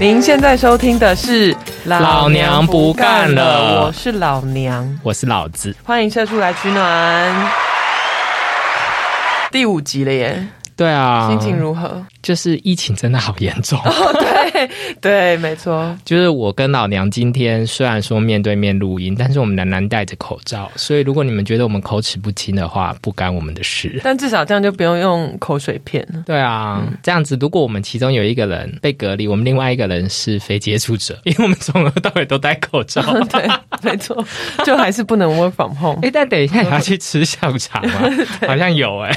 您现在收听的是老娘不干了，我是老娘，我是老子，欢迎社畜来取暖。第五集了耶。对啊，心情如何？就是疫情真的好严重。哦，对对，没错。就是我跟老娘今天虽然说面对面录音，但是我们仍然戴着口罩，所以如果你们觉得我们口齿不清的话，不干我们的事。但至少这样就不用用口水片了。对啊，这样子如果我们其中有一个人被隔离，我们另外一个人是非接触者，因为我们从头到尾都戴口罩。对，没错，就还是不能 work from home。哎，但等一下你要去吃下午茶吗？好像有哎。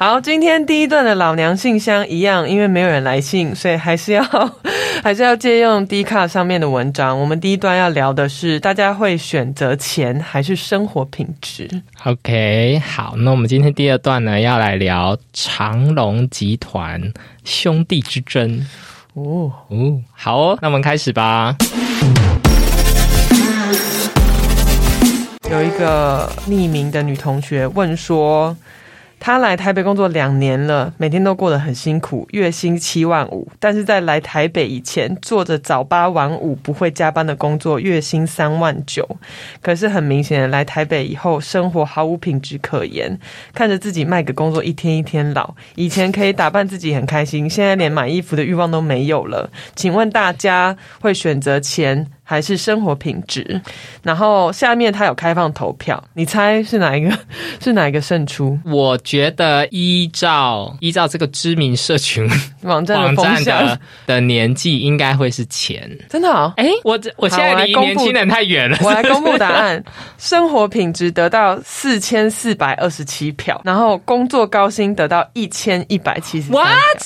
好，今天第一段的老娘信箱一样，因为没有人来信，所以还是要借用 D Card 上面的文章。我们第一段要聊的是大家会选择钱还是生活品质。 OK， 好，那我们今天第二段呢要来聊长荣集团兄弟之争。哦哦，好哦，那我们开始吧。有一个匿名的女同学问说，他来台北工作2年了，每天都过得很辛苦，月薪7万5，但是在来台北以前做着早8晚5不会加班的工作，月薪3万9。可是很明显的，来台北以后生活毫无品质可言，看着自己卖个工作一天一天老，以前可以打扮自己很开心，现在连买衣服的欲望都没有了。请问大家会选择钱还是生活品质？然后下面他有开放投票，你猜是哪一个？是哪一个胜出？我觉得依照这个知名社群网站的年纪，应该会是钱。真的哦？哎，我现在离年轻人太远了。我来公布答案：生活品质得到4427票，然后工作高薪得到1173票。What？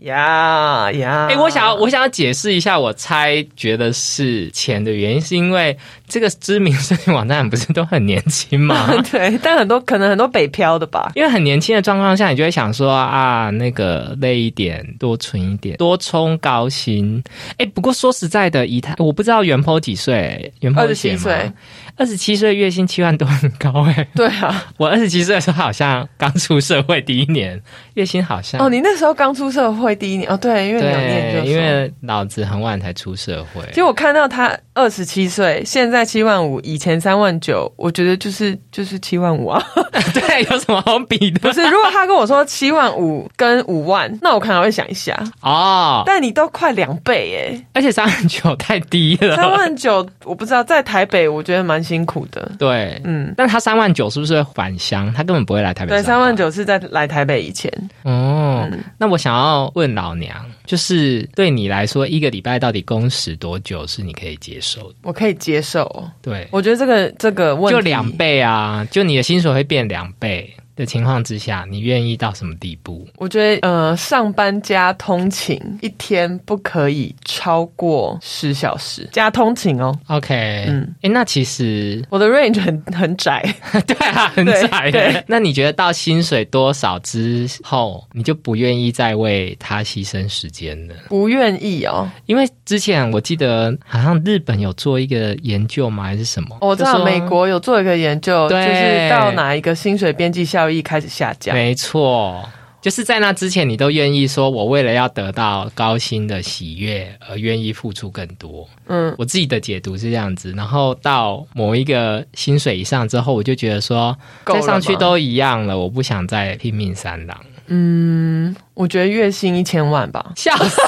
呀呀！哎，我想要解释一下，我猜觉得是钱的原因，是因为这个知名社群网站不是都很年轻吗？对，但可能很多北漂的吧。因为很年轻的状况下，你就会想说啊，那个累一点，多存一点，多冲高薪。哎，不过说实在的，我不知道原 po 几岁，原 po 写吗？27岁月薪7万多很高哎。对啊，我27岁的时候好像刚出社会第一年，月薪好像哦，你那时候刚出社会第一年哦，对，因为因为老子很晚才出社会。其实我看到他27岁，现在7万5，以前3万9，我觉得就是7万5啊。对，有什么好比的？不是，如果他跟我说7万5跟5万，那我可能会想一下哦。但你都快2倍哎，而且3万9太低了。3万9我不知道，在台北我觉得蛮辛苦的。对，嗯，但他3万9是不是返乡？他根本不会来台北。对，3万9是在来台北以前。哦，那我想要问老娘，就是对你来说，一个礼拜到底工时多久是你可以接受的？我可以接受。对，我觉得这个问题就2倍啊，就你的薪水会变2倍的情况之下，你愿意到什么地步？我觉得上班加通勤一天不可以超过10小时，加通勤哦。OK， 嗯，哎，那其实我的 range 很窄。对啊，很窄。对，那你觉得到薪水多少之后，你就不愿意再为他牺牲时间了？不愿意哦，因为之前我记得好像日本有做一个研究吗？还是什么？我知道美国有做一个研究，就是到哪一个薪水边际效益开始下降。没错，就是在那之前你都愿意说我为了要得到高薪的喜悦而愿意付出更多。嗯，我自己的解读是这样子，然后到某一个薪水以上之后，我就觉得说再上去都一样了，我不想再拼命三郎。嗯，我觉得月薪1000万吧。笑死。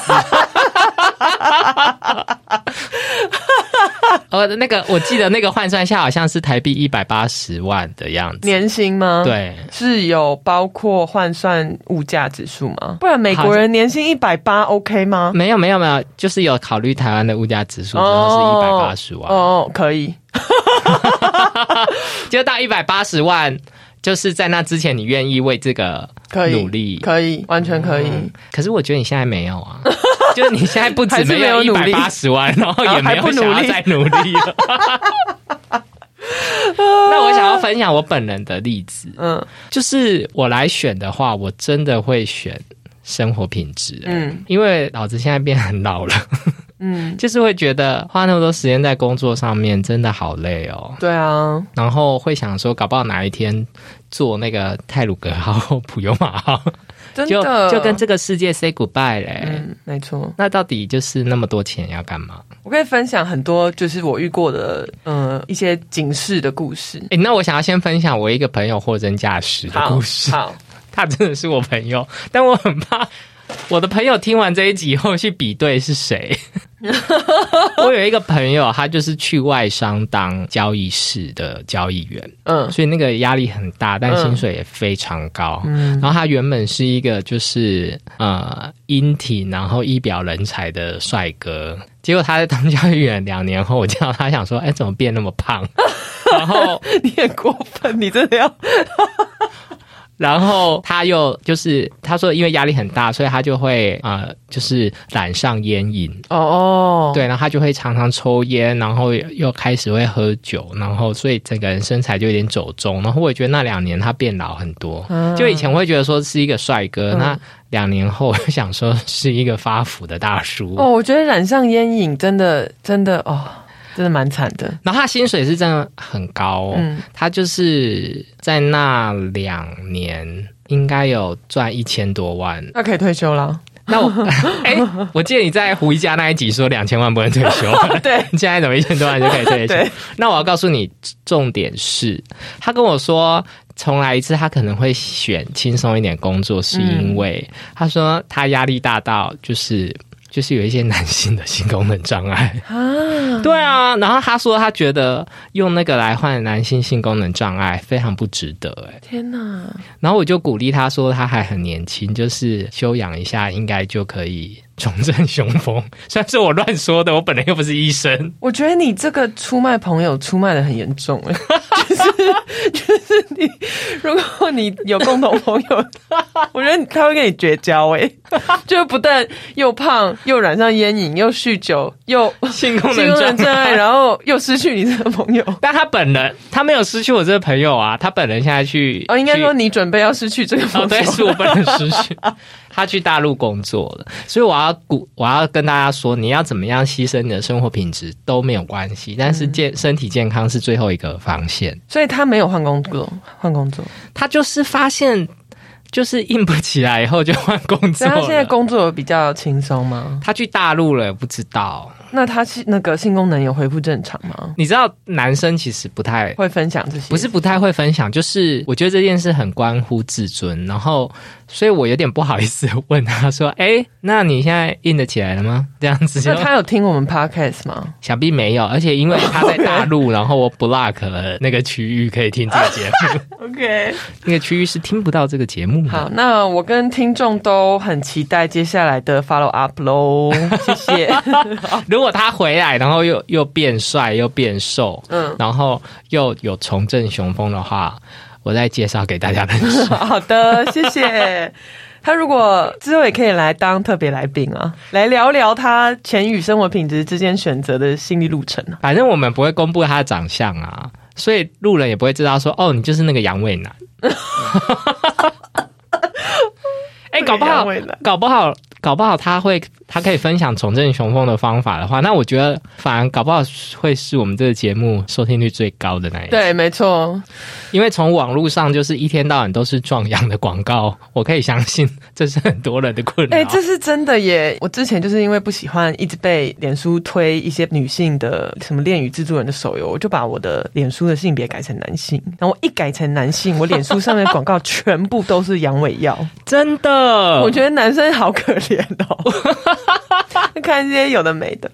那个我记得那个换算下好像是台币180万的样子。年薪吗？对，是有包括换算物价指数吗？不然美国人年薪180 OK 吗？没有没有没有，就是有考虑台湾的物价指数，然后是180万。哦，可以。就到180万，就是在那之前你愿意为这个努力。可以完全可以。可是我觉得你现在没有啊。就是你现在不止没有180万，然后也没有想要再努力了。那我想要分享我本人的例子，嗯，就是我来选的话，我真的会选生活品质，嗯，因为老子现在变很老了。嗯，就是会觉得花那么多时间在工作上面真的好累哦。对啊，然后会想说搞不好哪一天坐那个太鲁阁号、普悠玛号真的就跟这个世界 say goodbye 嘞、嗯，没错。那到底就是那么多钱要干嘛？我可以分享很多，就是我遇过的，一些警示的故事。哎、欸，那我想要先分享我一个朋友货真价实的故事。好，他真的是我朋友，但我很怕我的朋友听完这一集以后去比对是谁。我有一个朋友，他就是去外商当交易室的交易员，嗯，所以那个压力很大，但薪水也非常高。嗯，然后他原本是一个就是英挺，然后一表人才的帅哥，结果他在当交易员2年后，我见到他想说，哎，怎么变那么胖？然后你很过分，你真的要。然后他又就是他说因为压力很大，所以他就会就是染上烟瘾哦，对，然后他就会常常抽烟，然后又开始会喝酒，然后所以整个人身材就有点走中。然后我也觉得那2年他变老很多，就以前我会觉得说是一个帅哥，那2年后我想说是一个发福的大叔。哦，我觉得染上烟瘾真的哦。真的蛮惨的，然后他薪水是真的很高哦，他就是在那2年应该有赚1000多万，那可以退休了。那我我记得你在胡一家那一集说2000万不能退休，对，你现在怎么1000多万就可以退休？那我要告诉你，重点是他跟我说。重来一次，他可能会选轻松一点工作，是因为他说他压力大到就是有一些男性的性功能障碍啊，对啊，然后他说他觉得用那个来换男性性功能障碍非常不值得，哎，天哪！然后我就鼓励他说他还很年轻，就是休养一下，应该就可以重振雄风。虽然是我乱说的，我本来又不是医生。我觉得你这个出卖朋友出卖的很严重，哎，就是你，如果你有共同朋友，我觉得他会跟你绝交，哎，就不但又胖又染上烟瘾又酗酒又性功能障碍，然后又失去你这个朋友。但他本人他没有失去我这个朋友啊，他本人现在去哦，应该说你准备要失去这个朋友，哦，对，是我本人失去。他去大陆工作了，所以我要跟大家说，你要怎么样牺牲你的生活品质都没有关系，但是身体健康是最后一个防线。所以他没有换工作，他就是发现就是硬不起来以后就换工作了。所以他现在工作比较轻松吗？他去大陆了，不知道。那他那个性功能有恢复正常吗？你知道男生其实不太会分享这些，不是不太会分享，就是我觉得这件事很关乎自尊，然后所以我有点不好意思问他说，哎，那你现在硬得起来了吗？这样子。那他有听我们 podcast 吗？想必没有，而且因为他在大陆，然后我 block 了那个区域可以听这个节目。OK， 那个区域是听不到这个节目。好，那我跟听众都很期待接下来的 follow up 咯，谢谢。如果他回来，然后又变帅又变瘦，然后又有重振雄风的话，我再介绍给大家认识。好的，谢谢。他如果之后也可以来当特别来宾啊，来聊聊他钱与生活品质之间选择的心理路程。反正我们不会公布他的长相啊，所以路人也不会知道说，哦，你就是那个阳痿男。哎、欸，搞不好他可以分享重振雄风的方法的话，那我觉得反而搞不好会是我们这个节目收听率最高的那一集。对，没错，因为从网络上就是一天到晚都是壮阳的广告，我可以相信这是很多人的困扰。哎、欸，这是真的耶！我之前就是因为不喜欢一直被脸书推一些女性的什么恋与制作人的手游，我就把我的脸书的性别改成男性，然后我一改成男性，我脸书上面的广告全部都是阳痿药，真的，我觉得男生好可怜哦。看这些有的没的。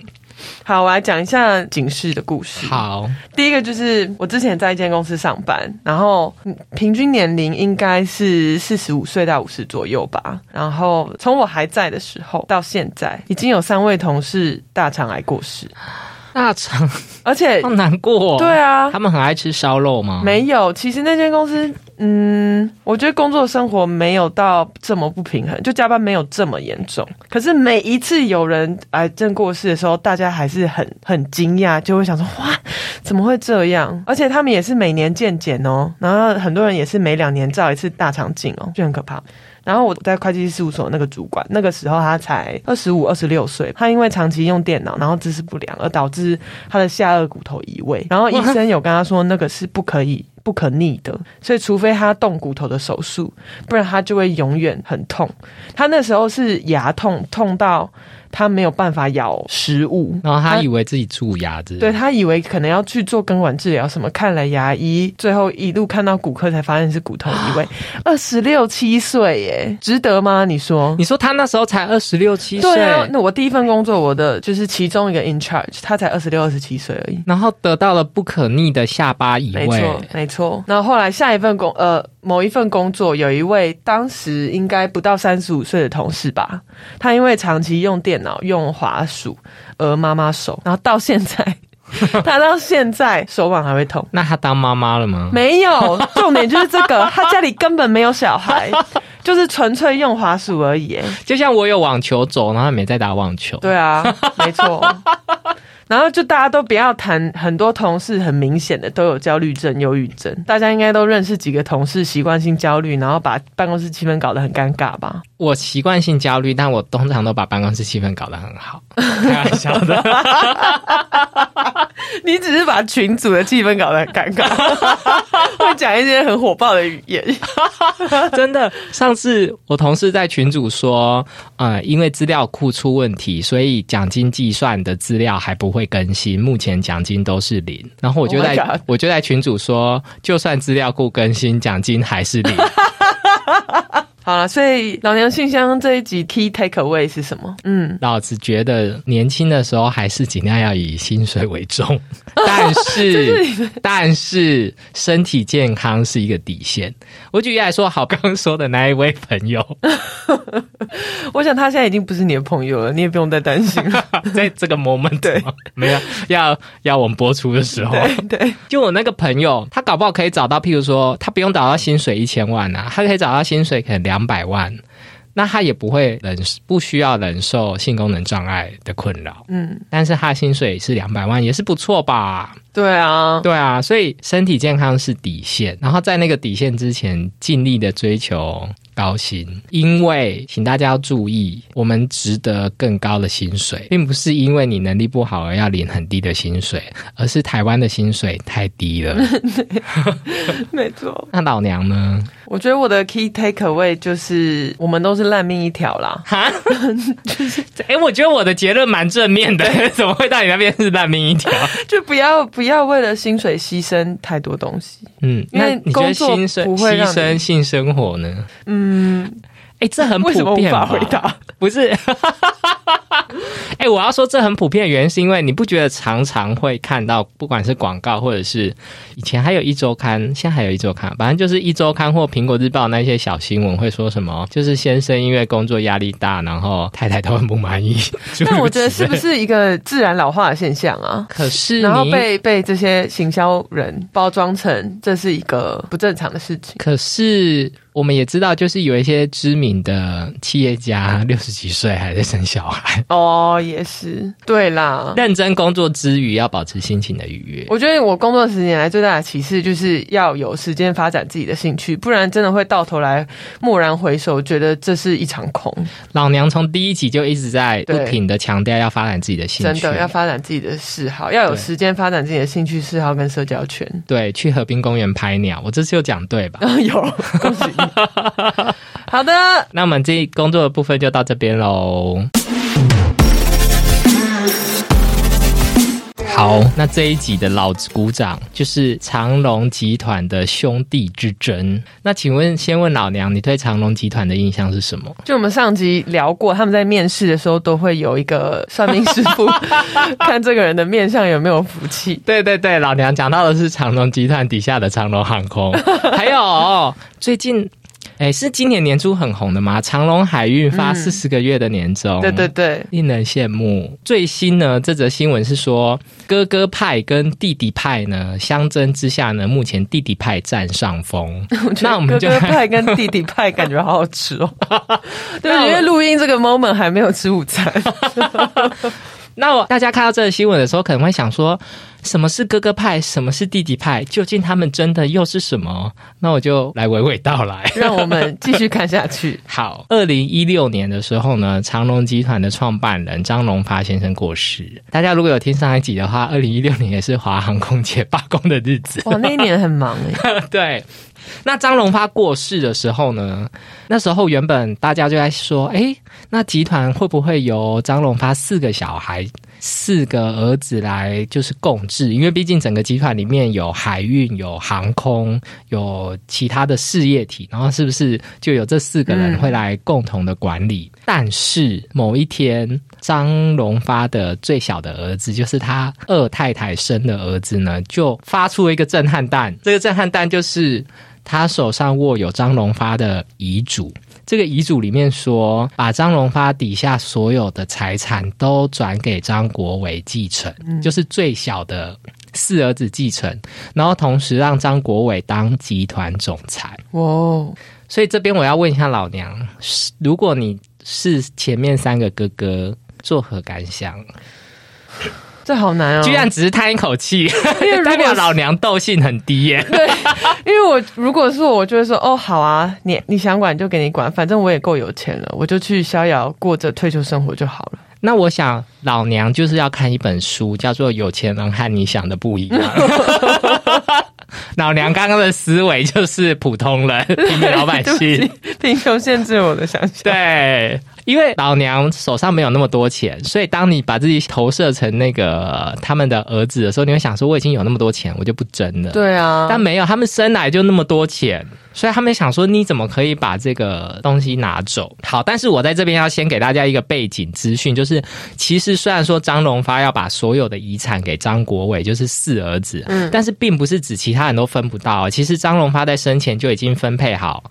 好，我来讲一下警示的故事。好，第一个就是我之前在一间公司上班，然后平均年龄应该是45岁到50左右吧。然后从我还在的时候到现在，已经有3位同事大肠癌过世。大肠，而且好难过哦。对啊，他们很爱吃烧肉吗？没有，其实那间公司。我觉得工作生活没有到这么不平衡，就加班没有这么严重。可是每一次有人癌症过世的时候，大家还是很惊讶，就会想说哇，怎么会这样？而且他们也是每年健检哦，然后很多人也是每2年照一次大肠镜哦，就很可怕。然后我在会计事务所那个主管，那个时候他才25、26岁，他因为长期用电脑，然后姿势不良，而导致他的下颚骨头移位。然后医生有跟他说，那个是不可以不可逆的，所以除非他动骨头的手术，不然他就会永远很痛。他那时候是牙痛，痛到他没有办法咬食物，然后他以为自己蛀牙子，对，他以为可能要去做根管治疗什么，看了牙医，最后一路看到骨科才发现是骨头移位。26、27岁耶，值得吗？你说？你说他那时候才26、27岁？对啊，那我第一份工作，我的就是其中一个 in charge， 他才26、27岁而已，然后得到了不可逆的下巴移位，没错，没错。然后后来下一份某一份工作，有一位当时应该不到35岁的同事吧，他因为长期用电脑用滑鼠讹妈妈手，然后到现在他到现在手腕还会痛。那他当妈妈了吗？没有，重点就是这个，他家里根本没有小孩，就是纯粹用滑鼠而已。就像我有网球肘，然后没在打网球。对啊，没错。然后就大家都不要谈，很多同事很明显的都有焦虑症、忧郁症，大家应该都认识几个同事习惯性焦虑，然后把办公室气氛搞得很尴尬吧？我习惯性焦虑，但我通常都把办公室气氛搞得很好，开玩笑的。你只是把群组的气氛搞得很尴尬，会讲一些很火爆的语言。真的，上次我同事在群组说，因为资料库出问题，所以奖金计算的资料还不会更新，目前奖金都是0。然后我就在群组说，就算资料库更新，奖金还是0。好啦，所以老娘信箱这一集 key takeaway 是什么？老子觉得年轻的时候还是尽量要以薪水为重，但是身体健康是一个底线。我举例来说，好，刚刚说的那一位朋友，我想他现在已经不是你的朋友了，你也不用再担心了。在这个 moment 对，没有要我们播出的时候，对，就我那个朋友，他搞不好可以找到，譬如说，他不用找到薪水1000万啊，他可以找到薪水可能200万，那他也不需要忍受性功能障碍的困扰，但是他薪水是200万，也是不错吧？对啊，对啊，所以身体健康是底线，然后在那个底线之前，尽力的追求高薪，因为请大家要注意，我们值得更高的薪水，并不是因为你能力不好而要领很低的薪水，而是台湾的薪水太低了。没错。那老娘呢？我觉得我的 key takeaway 就是我们都是烂命一条啦。哈，就是我觉得我的结论蛮正面的，怎么会到你那边是烂命一条？就不要为了薪水牺牲太多东西。因为工作不会让你牺牲性生活呢？这很普遍吧？为什么无法回答？不是。我要说这很普遍的原因是因为你不觉得常常会看到，不管是广告或者是以前还有一周刊，现在还有一周刊，反正就是一周刊或苹果日报那些小新闻会说什么，就是先生因为工作压力大，然后太太都很不满意。但我觉得是不是一个自然老化的现象啊？可是然后被这些行销人包装成这是一个不正常的事情。可是我们也知道，就是有一些知名的企业家60几岁还在生小孩。哦，也是，对啦。认真工作之余，要保持心情的愉悦。我觉得我工作10年来最大的启示，就是要有时间发展自己的兴趣，不然真的会到头来蓦然回首，觉得这是一场空。老娘从第一集就一直在不停的强调要发展自己的兴趣，真的要发展自己的嗜好，要有时间发展自己的兴趣嗜好跟社交圈。对，去河滨公园拍鸟，我这次又讲对吧？有，恭喜。好的，那我们这工作的部分就到这边咯。好，那这一集的老子鼓掌就是长荣集团的兄弟之争。那请问，先问老娘，你对长荣集团的印象是什么？就我们上集聊过，他们在面试的时候都会有一个算命师傅，看这个人的面相有没有福气。对对对，老娘讲到的是长荣集团底下的长荣航空，还有最近。是今年年初很红的吗？长荣海运发40个月的年终，对对对，令人羡慕。最新呢，这则新闻是说，哥哥派跟弟弟派呢相争之下呢，目前弟弟派占上风。那我们就哥哥派跟弟弟派感觉好好吃哦。对，因为录音这个 moment 还没有吃午餐。那大家看到这个新闻的时候，可能会想说，什么是哥哥派，什么是弟弟派，究竟他们真的又是什么？那我就来娓娓道来，让我们继续看下去。好，2016年的时候呢，长荣集团的创办人张荣发先生过世。大家如果有听上一集的话，2016年也是华航空姐罢工的日子。哇，那一年很忙耶。对，那张荣发过世的时候呢，那时候原本大家就在说，诶，那集团会不会由张荣发4个儿子来就是共治，因为毕竟整个集团里面有海运，有航空，有其他的事业体，然后是不是就有这4个人会来共同的管理。但是某一天，张荣发的最小的儿子，就是他二太太生的儿子呢，就发出了一个震撼弹。这个震撼弹就是他手上握有张荣发的遗嘱，这个遗嘱里面说，把张荣发底下所有的财产都转给张国伟继承，就是最小的4儿子继承，然后同时让张国伟当集团总裁。哦，所以这边我要问一下老娘，如果你是前面3个哥哥，作何感想？这好难哦！居然只是叹一口气，因为代表老娘斗性很低耶。对，因为我如果是我就会说，哦，好啊，你想管就给你管，反正我也够有钱了，我就去逍遥过着退休生活就好了。那我想老娘就是要看一本书，叫做《有钱人和你想的不一样》。老娘刚刚的思维就是普通人，平民老百姓，贫穷限制我的想象。对，因为老娘手上没有那么多钱，所以当你把自己投射成那个他们的儿子的时候，你会想说，我已经有那么多钱，我就不争了。对啊，但没有，他们生来就那么多钱，所以他们想说，你怎么可以把这个东西拿走？好，但是我在这边要先给大家一个背景资讯，就是其实虽然说张荣发要把所有的遗产给张国伟，就是4儿子，但是并不是指其他人都分不到。其实张荣发在生前就已经分配好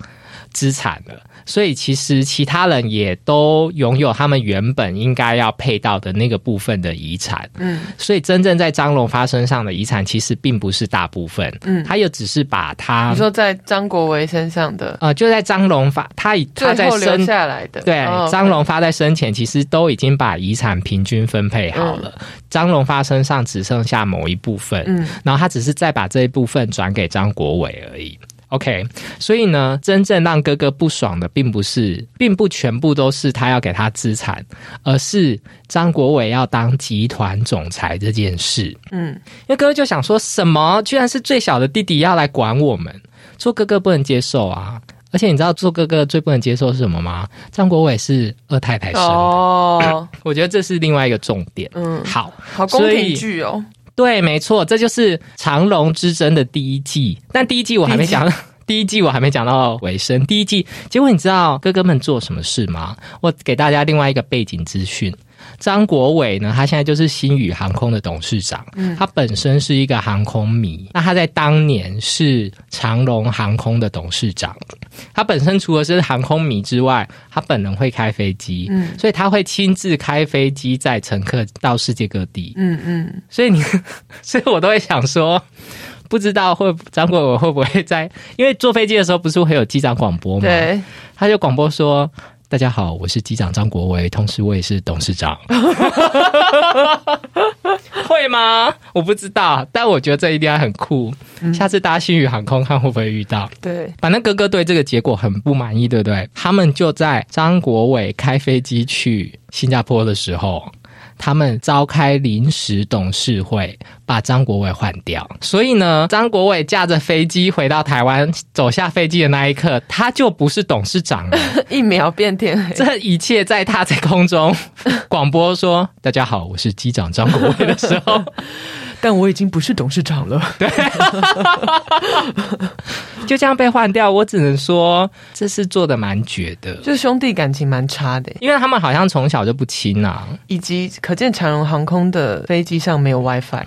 资产了，所以其实其他人也都拥有他们原本应该要配到的那个部分的遗产。所以真正在张荣发身上的遗产其实并不是大部分，他又只是把他，你说在张国伟身上的就在张荣发他在生留下来的，对，张荣发在生前其实都已经把遗产平均分配好了，张荣发身上只剩下某一部分，然后他只是再把这一部分转给张国伟而已。OK， 所以呢，真正让哥哥不爽的并不全部都是他要给他资产，而是张国伟要当集团总裁这件事。因为哥哥就想说，什么居然是最小的弟弟要来管我们，做哥哥不能接受啊。而且你知道做哥哥最不能接受是什么吗？张国伟是二太太生的。哦，我觉得这是另外一个重点。好公平剧哦。对，没错，这就是长荣之争的第一季。但第一季我还没讲到尾声。第一季结果你知道哥哥们做什么事吗？我给大家另外一个背景资讯。张国伟呢，他现在就是星宇航空的董事长，他本身是一个航空迷，那他在当年是长荣航空的董事长，他本身除了是航空迷之外，他本人会开飞机，所以他会亲自开飞机载乘客到世界各地。所以我都会想说，不知道张国伟会不会在，因为坐飞机的时候不是会有机长广播吗？对，他就广播说，大家好，我是机长张国伟，同时我也是董事长。会吗？我不知道，但我觉得这一定要很酷。下次搭星宇航空看会不会遇到。对，反正哥哥对这个结果很不满意，对不对？他们就在张国伟开飞机去新加坡的时候，他们召开临时董事会，把张国伟换掉。所以呢，张国伟驾着飞机回到台湾，走下飞机的那一刻，他就不是董事长了。一秒变天黑。这一切在他在空中广播说，大家好，我是机长张国伟的时候，但我已经不是董事长了。对，就这样被换掉，我只能说这是做的蛮绝的，就是兄弟感情蛮差的，因为他们好像从小就不亲啊。以及可见长荣航空的飞机上没有 WiFi。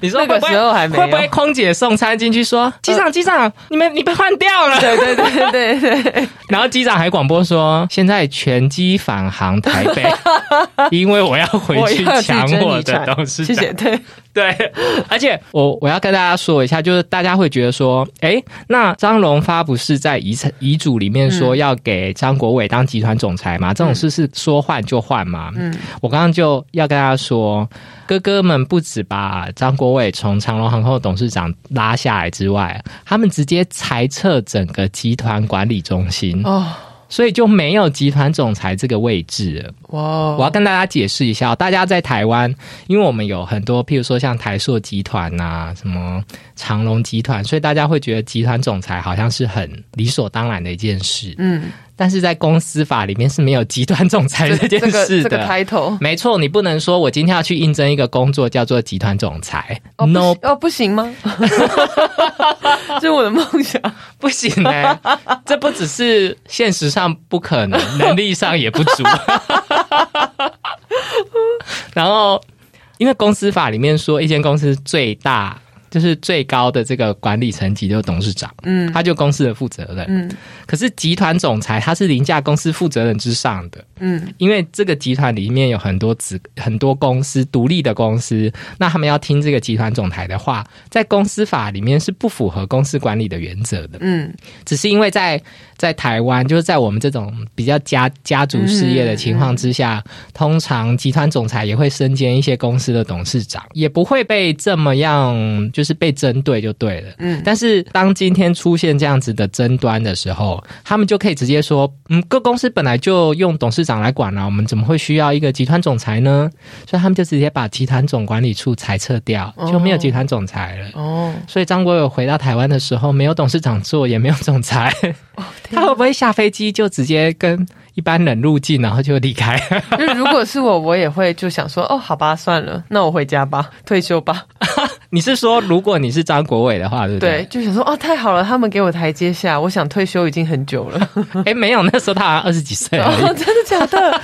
你说那个时候还没有，会不会空姐送餐进去说，机长，你被换掉了？对。然后机长还广播说，现在全机返航台北，因为我要回去抢我的东西。解，对对。而且我要跟大家说一下，就是大家会觉得说，哎，那张荣发不是在遗嘱里面说要给张国伟当集团总裁吗？这种事是说换就换吗？嗯，我刚刚就要跟大家说，哥哥们不止把张国伟从长荣航空的董事长拉下来之外，他们直接裁撤整个集团管理中心哦。所以就没有集团总裁这个位置了。哇！我要跟大家解释一下，大家在台湾，因为我们有很多，譬如说像台塑集团啊，什么长荣集团，所以大家会觉得集团总裁好像是很理所当然的一件事。嗯。但是在公司法里面是没有集团总裁这件事的，这个 title 没错，你不能说我今天要去应征一个工作叫做集团总裁，哦 no 哦不行吗？这是我的梦想，不行哎、欸，这不只是现实上不可能，能力上也不足。然后，因为公司法里面说，一间公司最大。就是最高的这个管理层级就是董事长，嗯，他就公司的负责人，嗯，可是集团总裁他是凌驾公司负责人之上的，嗯，因为这个集团里面有很多公司独立的公司，那他们要听这个集团总裁的话，在公司法里面是不符合公司管理的原则的，嗯，只是因为在台湾，就是在我们这种比较家族事业的情况之下，通常集团总裁也会身兼一些公司的董事长，也不会被这么样就是被针对就对了。嗯，但是当今天出现这样子的争端的时候，他们就可以直接说，嗯，各公司本来就用董事长来管了，我们怎么会需要一个集团总裁呢？所以他们就直接把集团总管理处裁撤掉，就没有集团总裁了。哦，所以张国伟回到台湾的时候，没有董事长做，也没有总裁。哦，他会不会下飞机就直接跟一般人入境然后就离开？如果是我也会就想说，哦，好吧，算了，那我回家吧，退休吧。你是说如果你是张国伟的话，对不对？对，就想说，哦，太好了，他们给我台阶下，我想退休已经很久了。哎，没有，那时候他好像20几岁而已。哦，真的假的？20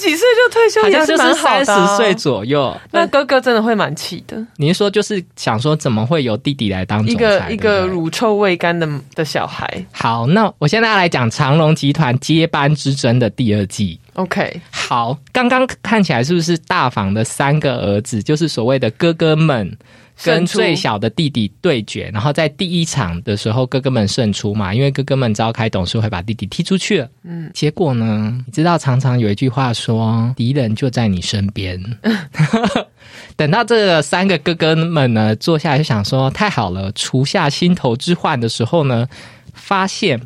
几岁就退休也是蛮好的，好像就是30岁左右。那哥哥真的会蛮气的。你是说就是想说怎么会由弟弟来当总裁？一个乳臭未干的小孩。好，那我现在要来讲长荣集团接班之争的第二季。OK， 好，刚刚看起来是不是大房的3个儿子，就是所谓的哥哥们跟最小的弟弟对决，然后在第一场的时候哥哥们胜出嘛，因为哥哥们召开董事会把弟弟踢出去了。嗯，结果呢，你知道常常有一句话说敌人就在你身边。等到这3个哥哥们呢坐下来就想说太好了，除下心头之患的时候呢，发现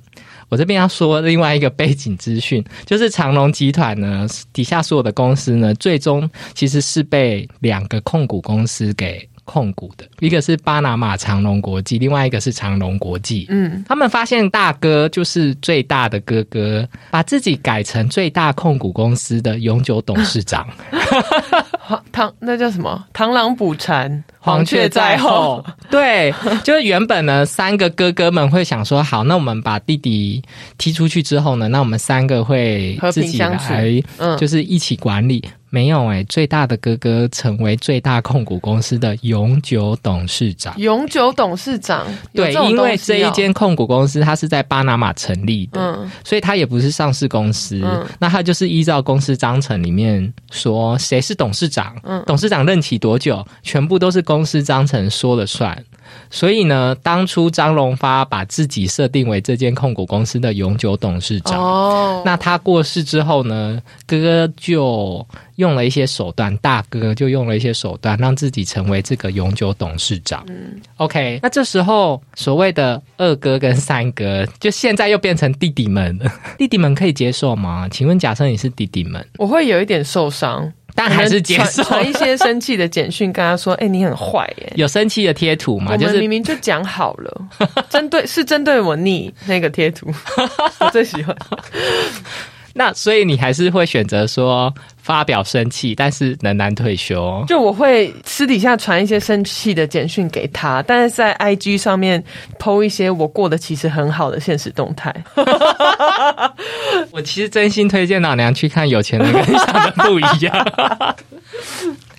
我这边要说另外一个背景资讯，就是长荣集团呢底下所有的公司呢，最终其实是被2个控股公司给控股的，一个是巴拿马长荣国际，另外一个是长荣国际。嗯，他们发现大哥就是最大的哥哥，把自己改成最大控股公司的永久董事长。那叫什么？螳螂捕蝉，黄雀在后。对，就是原本呢，3个哥哥们会想说，好，那我们把弟弟踢出去之后呢，那我们3个会自己来，就是一起管理。没有哎、欸，最大的哥哥成为最大控股公司的永久董事长。永久董事长，对，因为这一间控股公司它是在巴拿马成立的，嗯，所以它也不是上市公司，嗯，那它就是依照公司章程里面说谁是董事长，嗯，董事长任期多久，全部都是公司章程说了算。所以呢，当初张荣发把自己设定为这间控股公司的永久董事长。哦，那他过世之后呢，哥哥就用了一些手段，大哥就用了一些手段，让自己成为这个永久董事长。嗯 ，OK， 那这时候所谓的2哥跟3哥，就现在又变成弟弟们了，弟弟们可以接受吗？请问，假设你是弟弟们，我会有一点受伤。但还是接受传一些生气的简讯跟他说，欸，你很坏耶，有生气的贴图嘛，就是我们明明就讲好了，针对我你那个贴图，我最喜欢。那所以你还是会选择说发表生气，但是仍然退休。就我会私底下传一些生气的简讯给他，但是在 IG 上面 po 一些我过得其实很好的现实动态。我其实真心推荐老娘去看《有钱人跟你想的不一样》。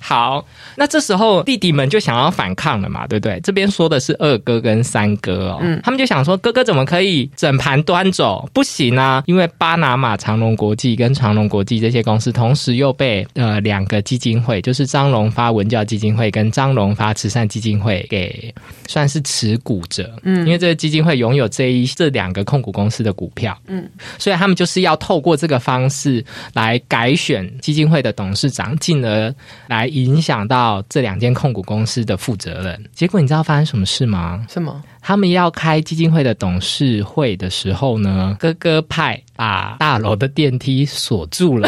好，那这时候弟弟们就想要反抗了嘛，对不对？这边说的是二哥跟三哥哦，他们就想说哥哥怎么可以整盘端走，不行啊，因为巴拿马长荣国际跟长荣国际这些公司同时又被两个基金会，就是张荣发文教基金会跟张荣发慈善基金会给算是持股者，因为这个基金会拥有这两个控股公司的股票，所以他们就是要透过这个方式来改选基金会的董事长，进而来影响到这两间控股公司的负责人。结果你知道发生什么事吗？什么？他们要开基金会的董事会的时候呢，哥哥派把大楼的电梯锁住了。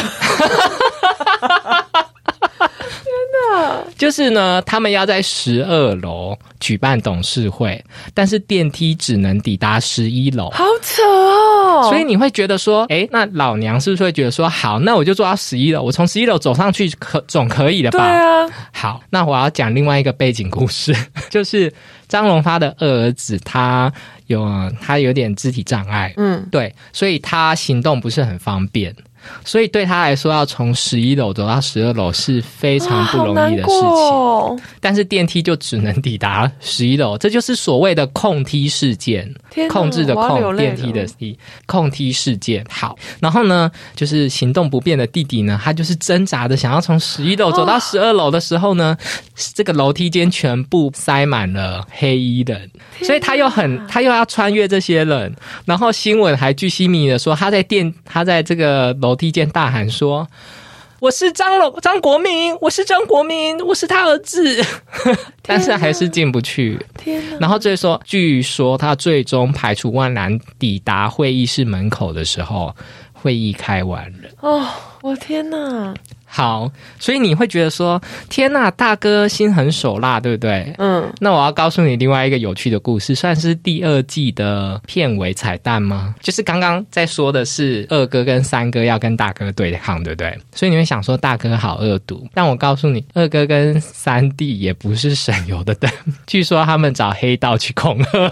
就是呢，他们要在12楼举办董事会，但是电梯只能抵达11楼。好扯哦！所以你会觉得说，哎，那老娘是不是会觉得说，好，那我就坐到11楼，我从11楼走上去总可以了吧？对啊。好，那我要讲另外一个背景故事，就是张荣发的二儿子他有点肢体障碍，对，所以他行动不是很方便。所以对他来说要从11楼走到12楼是非常不容易的事情、但是电梯就只能抵达11楼，这就是所谓的控梯事件，控制的控，电梯的梯，控梯事件。好，然后呢就是行动不便的弟弟呢，他就是挣扎的想要从11楼走到12楼的时候呢、这个楼梯间全部塞满了黑衣人，所以他又要穿越这些人，然后新闻还巨细靡遗的说他在这个楼梯间大喊说，我是张国民，我是张国民，我是他儿子。但是还是进不去。天哪！然后据说他最终排除万难抵达会议室门口的时候，会议开完了。哦，我天哪！好，所以你会觉得说，天哪，大哥心狠手辣，对不对？那我要告诉你另外一个有趣的故事，算是第二季的片尾彩蛋吗？就是刚刚在说的是二哥跟三哥要跟大哥对抗，对不对？所以你会想说大哥好恶毒，但我告诉你，二哥跟三弟也不是省油的灯，据说他们找黑道去恐吓。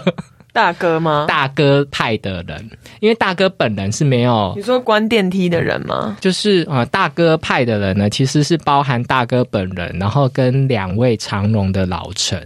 大哥吗？大哥派的人，因为大哥本人是没有。你说关电梯的人吗？就是大哥派的人呢，其实是包含大哥本人，然后跟两位长荣的老臣，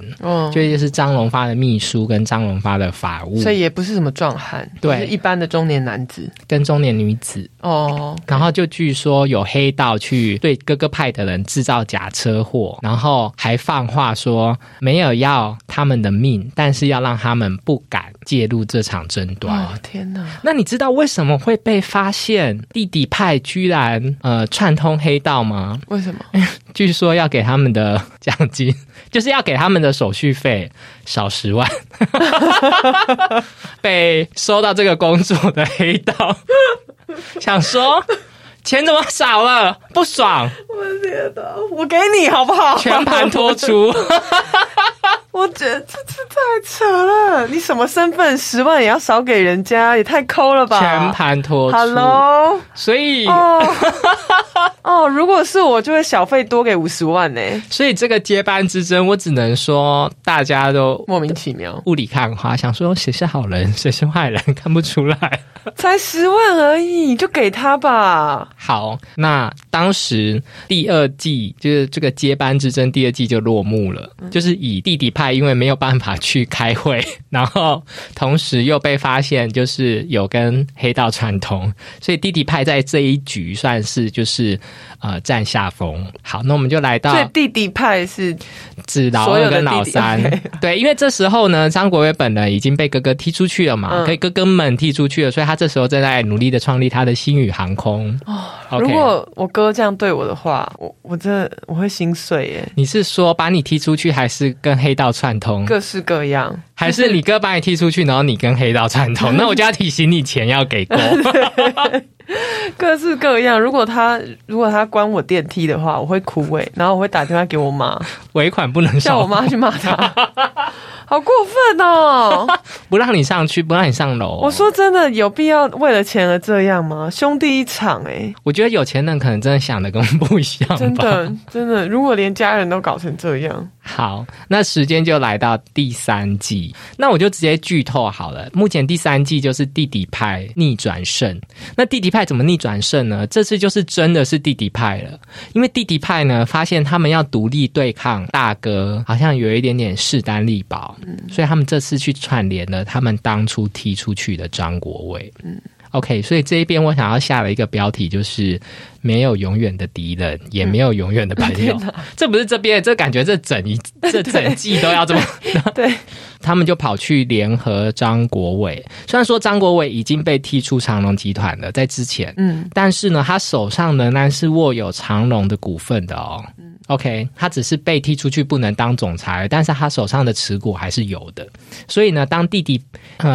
就是张荣发的秘书跟张荣发的法务，所以也不是什么壮汉，对，就是一般的中年男子跟中年女子okay。然后就据说有黑道去对哥哥派的人制造假车祸，然后还放话说没有要他们的命，但是要让他们不敢介入这场争端。天哪！那你知道为什么会被发现弟弟派居然串通黑道吗？为什么？据说要给他们的奖金，就是要给他们的手续费少10万。被收到这个工作的黑道想说钱怎么少了，不爽，我觉得我给你好不好，全盘托出。我觉得这次太扯了，你什么身份10万也要少给人家，也太抠了吧！全盘托出 ，Hello， 所以如果是我，就会小费多给50万呢、欸。所以这个接班之争，我只能说大家都莫名其妙、雾里看花，想说谁是好人，谁是坏人，看不出来。才10万而已，就给他吧。好，那当时第二季就是这个接班之争，第二季就落幕了，就是以弟弟派因为没有办法去开会，然后同时又被发现就是有跟黑道串通，所以弟弟派在这一局算是就是占下风。好，那我们就来到，所以弟弟派是指老二跟老三，对，因为这时候呢，张国威本人已经被哥哥踢出去了嘛，被哥哥们踢出去了，所以他这时候正在努力的创立他的星宇航空。如果我哥这样对我的话，我真的我会心碎耶。你是说把你踢出去，还是跟黑道串通？各式各样。还是你哥把你踢出去，然后你跟黑道串通？那我就要提醒你，钱要给够。各式各样。如果他关我电梯的话，我会哭哎，然后我会打电话给我妈，尾款不能少，叫我妈去骂他，好过分哦！不让你上去，不让你上楼。我说真的，有必要为了钱而这样吗？兄弟一场哎！我觉得有钱人可能真的想的跟我们不一样吧，真的真的。如果连家人都搞成这样，好，那时间就来到第3季，那我就直接剧透好了。目前第3季就是弟弟派逆转胜。那弟弟派怎么逆转胜呢？这次就是真的是弟弟派了，因为弟弟派呢发现他们要独立对抗大哥好像有一点点势单力薄，所以他们这次去串联了他们当初踢出去的张国伟。OK， 所以这一边我想要下了一个标题，就是没有永远的敌人，也没有永远的朋友。这不是这边，这感觉这整季都要这么对，他们就跑去联合张国伟。虽然说张国伟已经被踢出长荣集团了，在之前，但是呢，他手上仍然是握有长荣的股份的哦。OK， 他只是被踢出去不能当总裁，但是他手上的持股还是有的。所以呢，当弟弟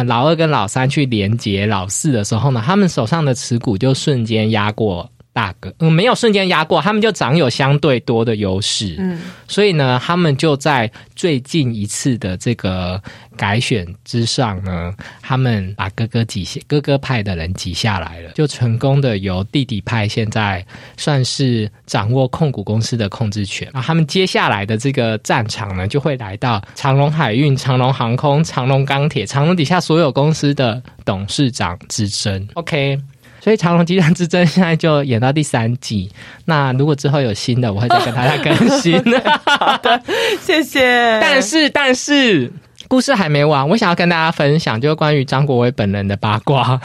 老二跟老三去连结老四的时候呢，他们手上的持股就瞬间压过大哥，没有瞬间压过，他们就掌有相对多的优势。所以呢，他们就在最近一次的这个改选之上呢，他们把哥哥派的人挤下来了，就成功的由弟弟派现在算是掌握控股公司的控制权。然后他们接下来的这个战场呢，就会来到长荣海运、长荣航空、长荣钢铁、长荣底下所有公司的董事长之争。 OK，所以长荣集团之争现在就演到第3季，那如果之后有新的我会再跟大家更新。好的，谢谢。但是故事还没完，我想要跟大家分享就是关于张国伟本人的八卦。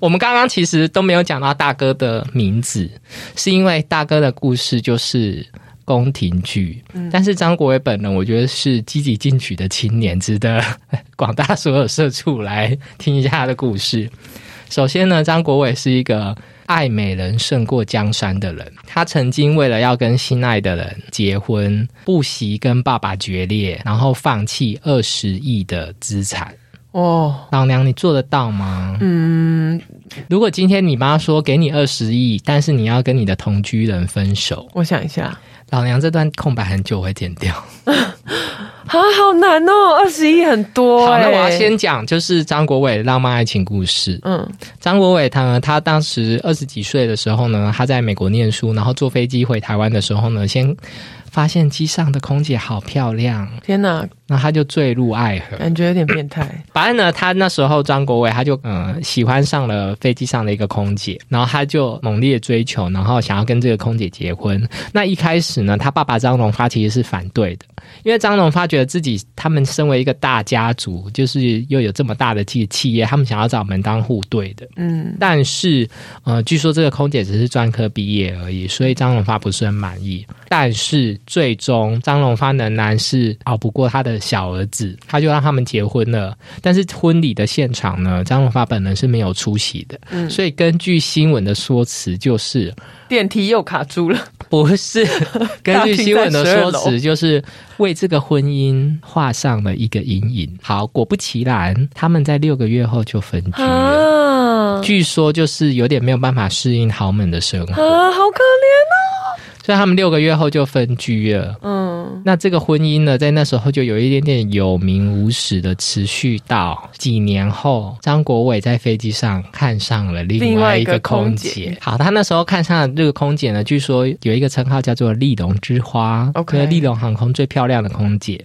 我们刚刚其实都没有讲到大哥的名字，是因为大哥的故事就是宫廷剧，但是张国伟本人我觉得是积极进取的青年，值得广大所有社畜来听一下他的故事。首先呢，张国伟是一个爱美人胜过江山的人，他曾经为了要跟心爱的人结婚，不惜跟爸爸决裂，然后放弃20亿的资产。老娘你做得到吗？如果今天你妈说给你20亿，但是你要跟你的同居人分手，我想一下，老娘这段空白很久我会剪掉。好难哦，20亿很多。好，那我要先讲就是张国伟浪漫爱情故事。张国伟他当时20几岁的时候呢，他在美国念书，然后坐飞机回台湾的时候呢，先发现机上的空姐好漂亮，天哪，那他就坠入爱河，感觉有点变态。反正呢，他那时候张国伟他就喜欢上了飞机上的一个空姐，然后他就猛烈追求，然后想要跟这个空姐结婚。那一开始呢，他爸爸张荣发其实是反对的，因为张荣发觉得自己他们身为一个大家族，就是又有这么大的企业，他们想要找门当户对的。但是据说这个空姐只是专科毕业而已，所以张荣发不是很满意。但是最终张荣发仍然是熬不过他的小儿子，他就让他们结婚了。但是婚礼的现场呢，张荣发本人是没有出席的。所以根据新闻的说辞，就是电梯又卡住了。不是，根据新闻的说辞就是为这个婚姻画上了一个阴影。好，果不其然，他们在6个月后就分居了。据说就是有点没有办法适应豪门的生活。好可怜哦。所以他们6个月后就分居了。那这个婚姻呢，在那时候就有一点点有名无实的持续到几年后，张国伟在飞机上看上了另外一个空姐。好，他那时候看上了这个空姐呢，据说有一个称号叫做丽龙之花，就是丽龙航空最漂亮的空姐。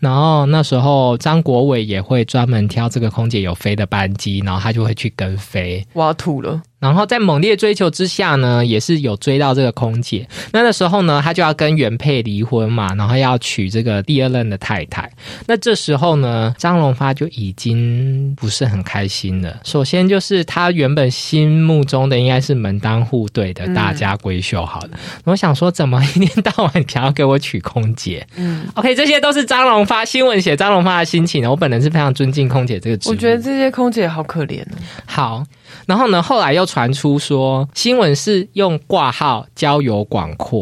然后那时候张国伟也会专门挑这个空姐有飞的班机，然后他就会去跟飞。我要吐了。然后在猛烈追求之下呢，也是有追到这个空姐。那时候呢，他就要跟原配离婚嘛，然后要娶这个第2任的太太。那这时候呢，张荣发就已经不是很开心了。首先就是他原本心目中的应该是门当户对的大家闺秀好了。我想说怎么一天到晚想要给我娶空姐。OK， 这些都是张荣发新闻写张荣发的心情。我本人是非常尊敬空姐这个职务，我觉得这些空姐好可怜哦。好，然后呢，后来又传出说新闻是用挂号交友广阔。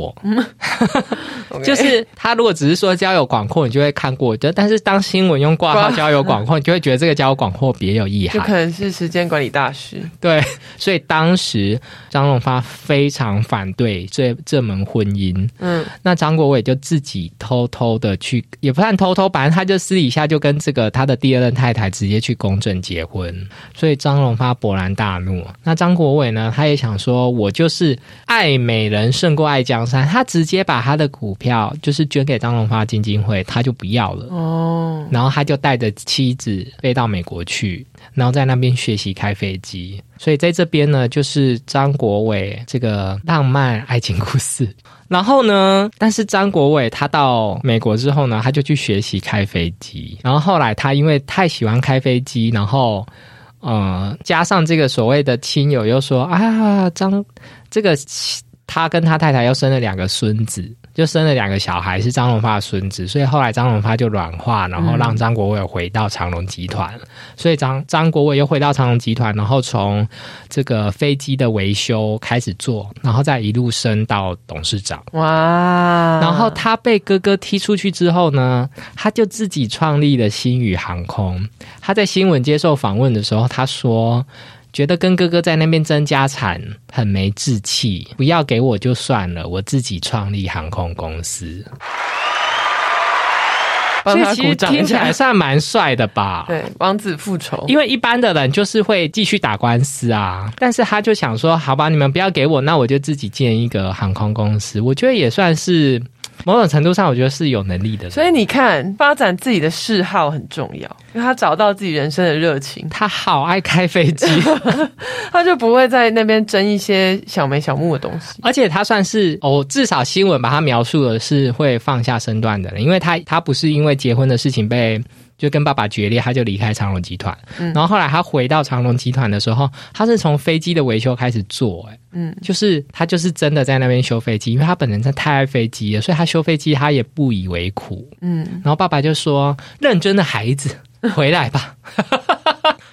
就是他如果只是说交友广阔你就会看过，但是当新闻用挂号交友广阔，你就会觉得这个交友广阔别有意涵，就可能是时间管理大师。对，所以当时张荣发非常反对这门婚姻。那张国伟就自己偷偷的去，也不算偷偷，反正他就私底下就跟这个他的第2任太太直接去公证结婚。所以张荣发勃然大怒。那张国伟呢，他也想说我就是爱美人胜过爱江山，他直接把他的股票就是捐给张荣发基金会，他就不要了哦。然后他就带着妻子飞到美国去，然后在那边学习开飞机。所以在这边呢，就是张国伟这个浪漫爱情故事。然后呢，但是张国伟他到美国之后呢，他就去学习开飞机。然后后来他因为太喜欢开飞机，然后加上这个所谓的亲友又说啊，他跟他太太又生了两个孙子，就生了两个小孩，是张荣发的孙子，所以后来张荣发就软化，然后让张国伟回到长荣集团，所以张国伟又回到长荣集团，然后从这个飞机的维修开始做，然后再一路升到董事长。哇！然后他被哥哥踢出去之后呢，他就自己创立了星宇航空。他在新闻接受访问的时候，他说觉得跟哥哥在那边争家产很没志气，不要给我就算了，我自己创立航空公司。帮他鼓掌，听起来算蛮帅的吧？对，王子复仇。因为一般的人就是会继续打官司啊，但是他就想说，好吧，你们不要给我，那我就自己建一个航空公司。我觉得也算是某种程度上，我觉得是有能力的人。所以你看，发展自己的嗜好很重要，因为他找到自己人生的热情。他好爱开飞机，他就不会在那边争一些小眉小目的东西。而且他算是至少新闻把他描述的是会放下身段的人，因为他不是因为结婚的事情就跟爸爸决裂，他就离开长荣集团。然后后来他回到长荣集团的时候，他是从飞机的维修开始做，就是他就是真的在那边修飞机，因为他本人太爱飞机了，所以他修飞机他也不以为苦。然后爸爸就说：“认真的孩子，回来吧。”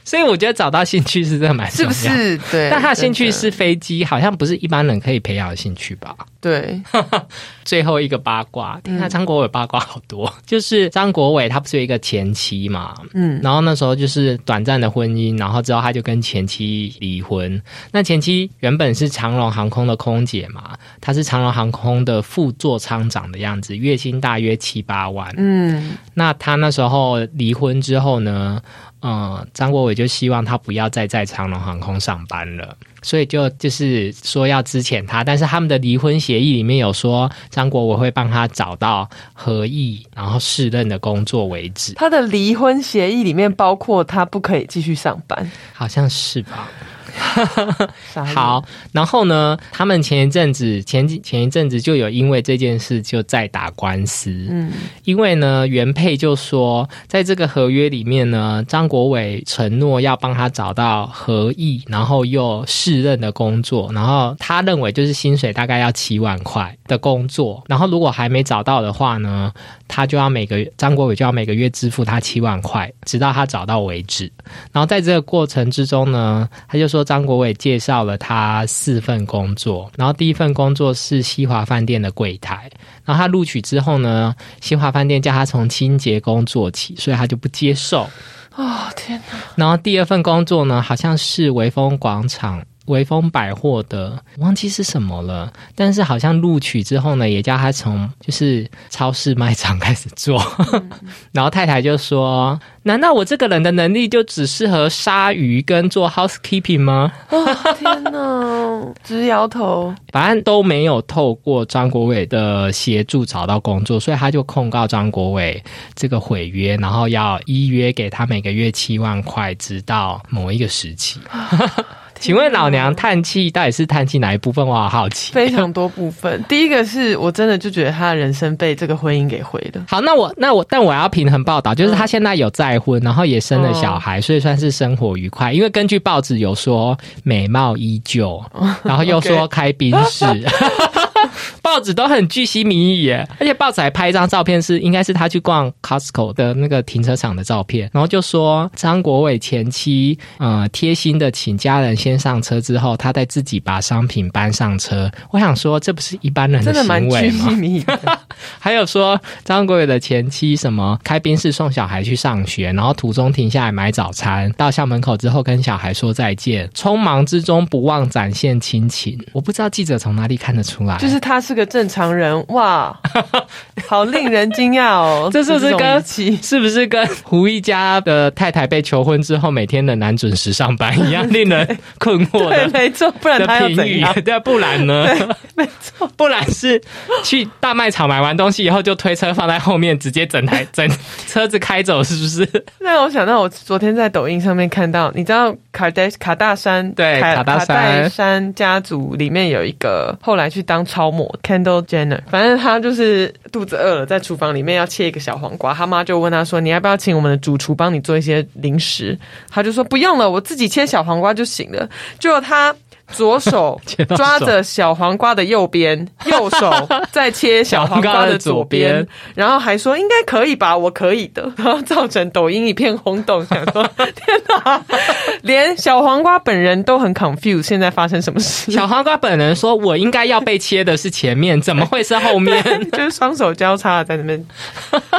所以我觉得找到兴趣是真的蛮重要，是不是？对。但他的兴趣是飞机，好像不是一般人可以培养的兴趣吧？对。最后一个八卦，听他张国伟八卦好多。就是张国伟他不是有一个前妻嘛？然后那时候就是短暂的婚姻，然后之后他就跟前妻离婚。那前妻原本是长荣航空的空姐嘛，她是长荣航空的副座舱长的样子，月薪大约7-8万。那他那时候离婚之后呢？张国伟就希望他不要再在长荣航空上班了，所以就是说要支遣他，但是他们的离婚协议里面有说张国伟会帮他找到合意然后适任的工作为止。他的离婚协议里面包括他不可以继续上班，好像是吧？好，然后呢，他们前一阵子就有因为这件事就在打官司。因为呢，原配就说在这个合约里面呢，张国伟承诺要帮他找到合意然后又适任的工作，然后他认为就是薪水大概要7万块的工作，然后如果还没找到的话呢，张国伟就要每个月支付他7万块，直到他找到为止。然后在这个过程之中呢，他就说张国伟介绍了他4份工作，然后第一份工作是西华饭店的柜台，然后他录取之后呢，西华饭店叫他从清洁工做起，所以他就不接受。天哪！然后第二份工作呢，好像是微风百货的，忘记是什么了，但是好像录取之后呢，也叫他从就是超市卖场开始做。然后太太就说：“难道我这个人的能力就只适合杀鱼跟做 housekeeping 吗？”天哪，直摇头。反正都没有透过张国伟的协助找到工作，所以他就控告张国伟这个毁约，然后要依约给他每个月7万块，直到某一个时期。请问老娘叹气到底是叹气哪一部分？我好好奇。非常多部分。第一个是我真的就觉得他的人生被这个婚姻给毁了。好，但我要平衡报道，就是他现在有再婚，然后也生了小孩，所以算是生活愉快。因为根据报纸有说美貌依旧，然后又说开宾士。报纸都很巨细靡遗耶，而且报纸还拍一张照片是应该是他去逛 Costco 的那个停车场的照片，然后就说张国伟前妻贴心的请家人先上车之后，他再自己把商品搬上车。我想说这不是一般人的行为吗？真的蛮巨细靡遗的。还有说张国伟的前妻什么开宾士送小孩去上学，然后途中停下来买早餐，到校门口之后跟小孩说再见，匆忙之中不忘展现亲情。我不知道记者从哪里看得出来，就是他是个正常人，哇，好令人惊讶哦！这是不是跟胡一家的太太被求婚之后每天的男准时上班一样，令人困惑的？对，没错，不然他要怎样？对，不然呢？没错，不然是去大卖场买完东西以后就推车放在后面，直接整车子开走，是不是？那我想到我昨天在抖音上面看到，你知道卡戴珊对卡戴珊家族里面有一个后来去当超模 Kendall Jenner， 反正他就是肚子饿了，在厨房里面要切一个小黄瓜，他妈就问他说：“你要不要请我们的主厨帮你做一些零食？”他就说：“不用了，我自己切小黄瓜就行了。”结果他左手抓着小黄瓜的右边，右手在切小黄瓜的左边，然后还说应该可以吧，我可以的，然后造成抖音一片轰动，想说天哪，连小黄瓜本人都很 confused， 现在发生什么事？小黄瓜本人说我应该要被切的是前面，怎么会是后面？就是双手交叉在那边。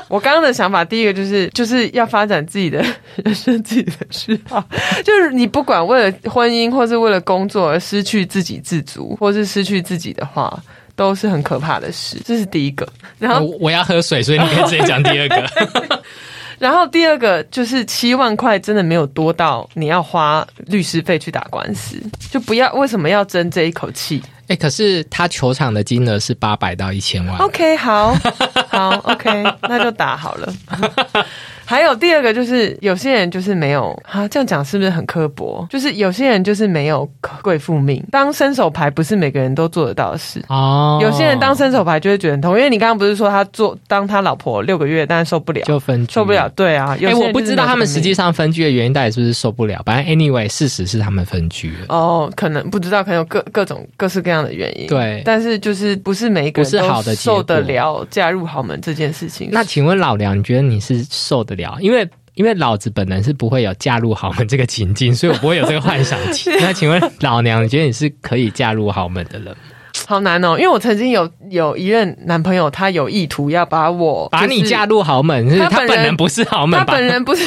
我刚刚的想法，第一个就是要发展自己的人生，自己的嗜好，就是你不管为了婚姻或是为了工作而失去自给自足，或是失去自己的话，都是很可怕的事。这是第一个。然后我要喝水，所以你可以直接讲第二个。然后第二个就是7万块真的没有多到你要花律师费去打官司，就不要，为什么要争这一口气？欸，可是他球场的金额是800到1000万。OK， 好 ，OK， 那就打好了。还有第二个就是有些人就是没有啊，这样讲是不是很刻薄？就是有些人就是没有贵妇命，当伸手牌不是每个人都做得到的事哦。有些人当伸手牌就会觉得很痛，因为你刚刚不是说他当他老婆6个月，但是受不了就分居，受不了，对啊。有些人我不知道他们实际上分居的原因到底是不是受不了，反正 anyway 事实是他们分居了哦，可能不知道，可能有各种各式各样的原因，对。但是就是不是每一个人都受得了嫁入豪门这件事情。那请问老梁，你觉得你是受得了？因为老子本人是不会有嫁入豪门这个情境，所以我不会有这个幻想期。那请问老娘，你觉得你是可以嫁入豪门的人？好难哦，因为我曾经有一任男朋友，他有意图要把我、就是、把你嫁入豪门，是他本人不是豪门吧？他本人不是。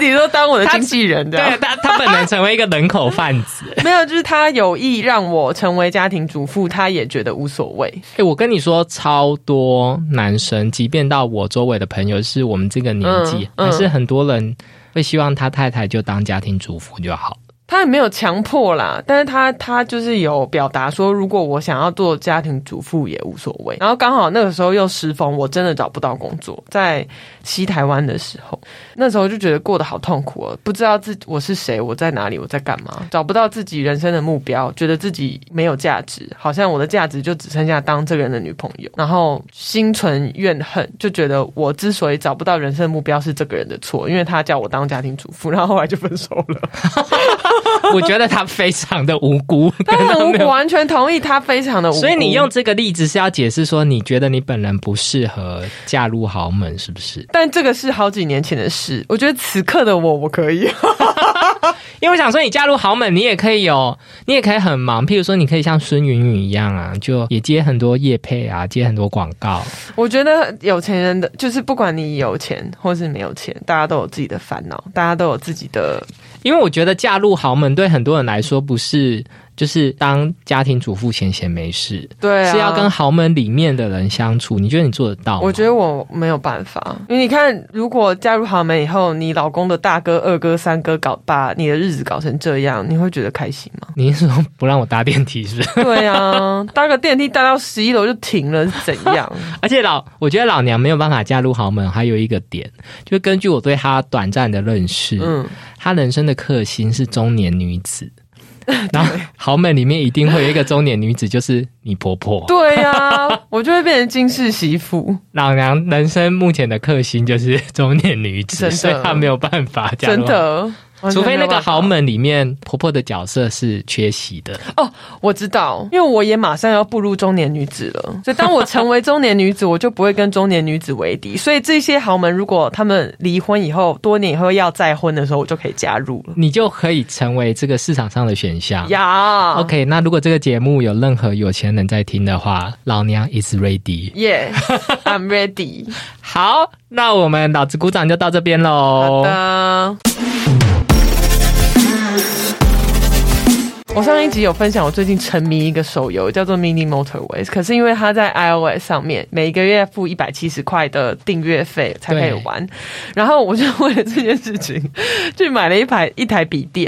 你说当我的经纪人的，对，他本人成为一个人口贩子。没有，就是他有意让我成为家庭主妇，他也觉得无所谓。欸，我跟你说，超多男生，即便到我周围的朋友，是我们这个年纪，还是很多人会希望他太太就当家庭主妇就好。他也没有强迫啦，但是他就是有表达说，如果我想要做家庭主妇也无所谓。然后刚好那个时候又时逢我真的找不到工作，在西台湾的时候，那时候就觉得过得好痛苦哦，不知道我是谁，我在哪里，我在干嘛，找不到自己人生的目标，觉得自己没有价值，好像我的价值就只剩下当这个人的女朋友，然后心存怨恨，就觉得我之所以找不到人生目标是这个人的错，因为他叫我当家庭主妇，然后后来就分手了。我觉得他非常的无辜，他很无辜，完全同意，他非常的无辜。所以你用这个例子是要解释说，你觉得你本人不适合嫁入豪门，是不是？但这个是好几年前的事，我觉得此刻的我可以。因为我想说，你嫁入豪门，你也可以很忙。譬如说，你可以像孙芸芸一样啊，就也接很多业配啊，接很多广告。我觉得有钱人的就是不管你有钱或是没有钱，大家都有自己的烦恼，大家都有自己的。因为我觉得嫁入豪门对很多人来说不是就是当家庭主妇闲闲没事，对啊，是要跟豪门里面的人相处。你觉得你做得到吗？我觉得我没有办法，因为你看，如果嫁入豪门以后，你老公的大哥、二哥、三哥把你的日子搞成这样，你会觉得开心吗？你是说不让我搭电梯是不是？对啊，搭个电梯搭到11楼就停了是怎样？而且我觉得老娘没有办法嫁入豪门，还有一个点，就是根据我对她短暂的认识，她人生的克星是中年女子。然后豪门里面一定会有一个中年女子，就是你婆婆。对啊，我就会变成金氏媳妇。老娘人生目前的克星就是中年女子，所以她没有办法嫁入，真的，除非那个豪门里面婆婆的角色是缺席的。哦，我知道，因为我也马上要步入中年女子了，所以当我成为中年女子，我就不会跟中年女子为敌。所以这些豪门如果他们离婚以后，多年以后要再婚的时候，我就可以加入了。你就可以成为这个市场上的选项呀。OK， 那如果这个节目有任何有钱人在听的话，老娘 is ready。Yes, I'm ready。好，那我们老子鼓掌就到这边喽。好的。我上一集有分享我最近沉迷一个手游叫做 mini motorways， 可是因为它在 iOS 上面每个月付170块的订阅费才可以玩，然后我就为了这件事情去买了一台笔电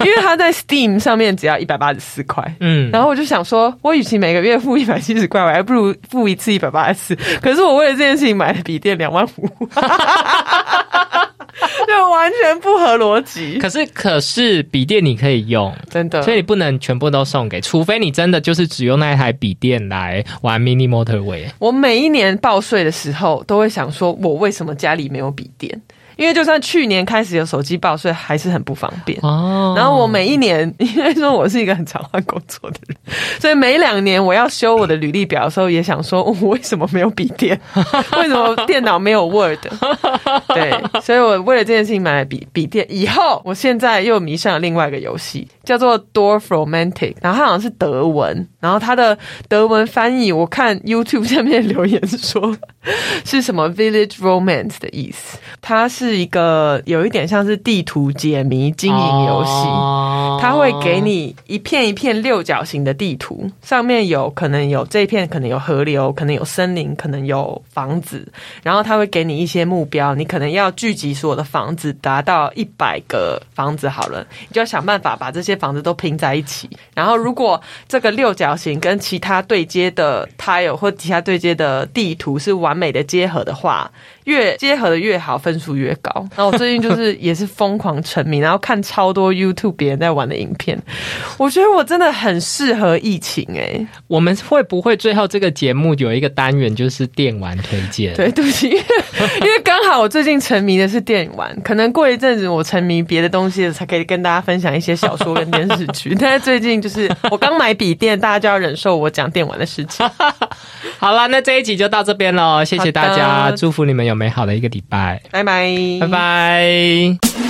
因为它在 Steam 上面只要184块，嗯，然后我就想说我与其每个月付170块，我还不如付一次184，可是我为了这件事情买了笔电25000，哈哈哈哈哈哈，就完全不合逻辑。可是笔电你可以用，真的，所以你不能全部都送给，除非你真的就是只用那一台笔电来玩 mini motorway。 我每一年报税的时候都会想说我为什么家里没有笔电，因为就算去年开始有手机报税还是很不方便，哦，然后我每一年，因为说我是一个很常换工作的人，所以每2年我要修我的履历表的时候也想说我为什么没有笔电为什么电脑没有 Word 对，所以我为了这件事情买了笔电。以后我现在又迷上了另外一个游戏叫做 Dorfromantik， 然后它好像是德文，然后它的德文翻译我看 YouTube 下面留言说是什么 Village Romance 的意思，它是一个有一点像是地图解谜经营游戏，它会给你一片一片六角形的地图，上面有可能有这一片，可能有河流，可能有森林，可能有房子，然后它会给你一些目标，你可能要聚集所有的房子达到100个房子好了，你就要想办法把这些房子都拼在一起，然后如果这个六角形跟其他对接的 tile 或其他对接的地图是完美的结合的话，越结合的越好，分数越高。然后我最近就是也是疯狂沉迷然后看超多 YouTube 别人在玩的影片，我觉得我真的很适合疫情欸。我们会不会最后这个节目有一个单元就是电玩推荐？对，对不起，因为刚好我最近沉迷的是电玩，可能过一阵子我沉迷别的东西才可以跟大家分享一些小说跟电视剧但是最近就是我刚买笔电，大家就要忍受我讲电玩的事情好啦，那这一集就到这边咯，谢谢大家，祝福你们有美好的一个礼拜，拜拜拜拜。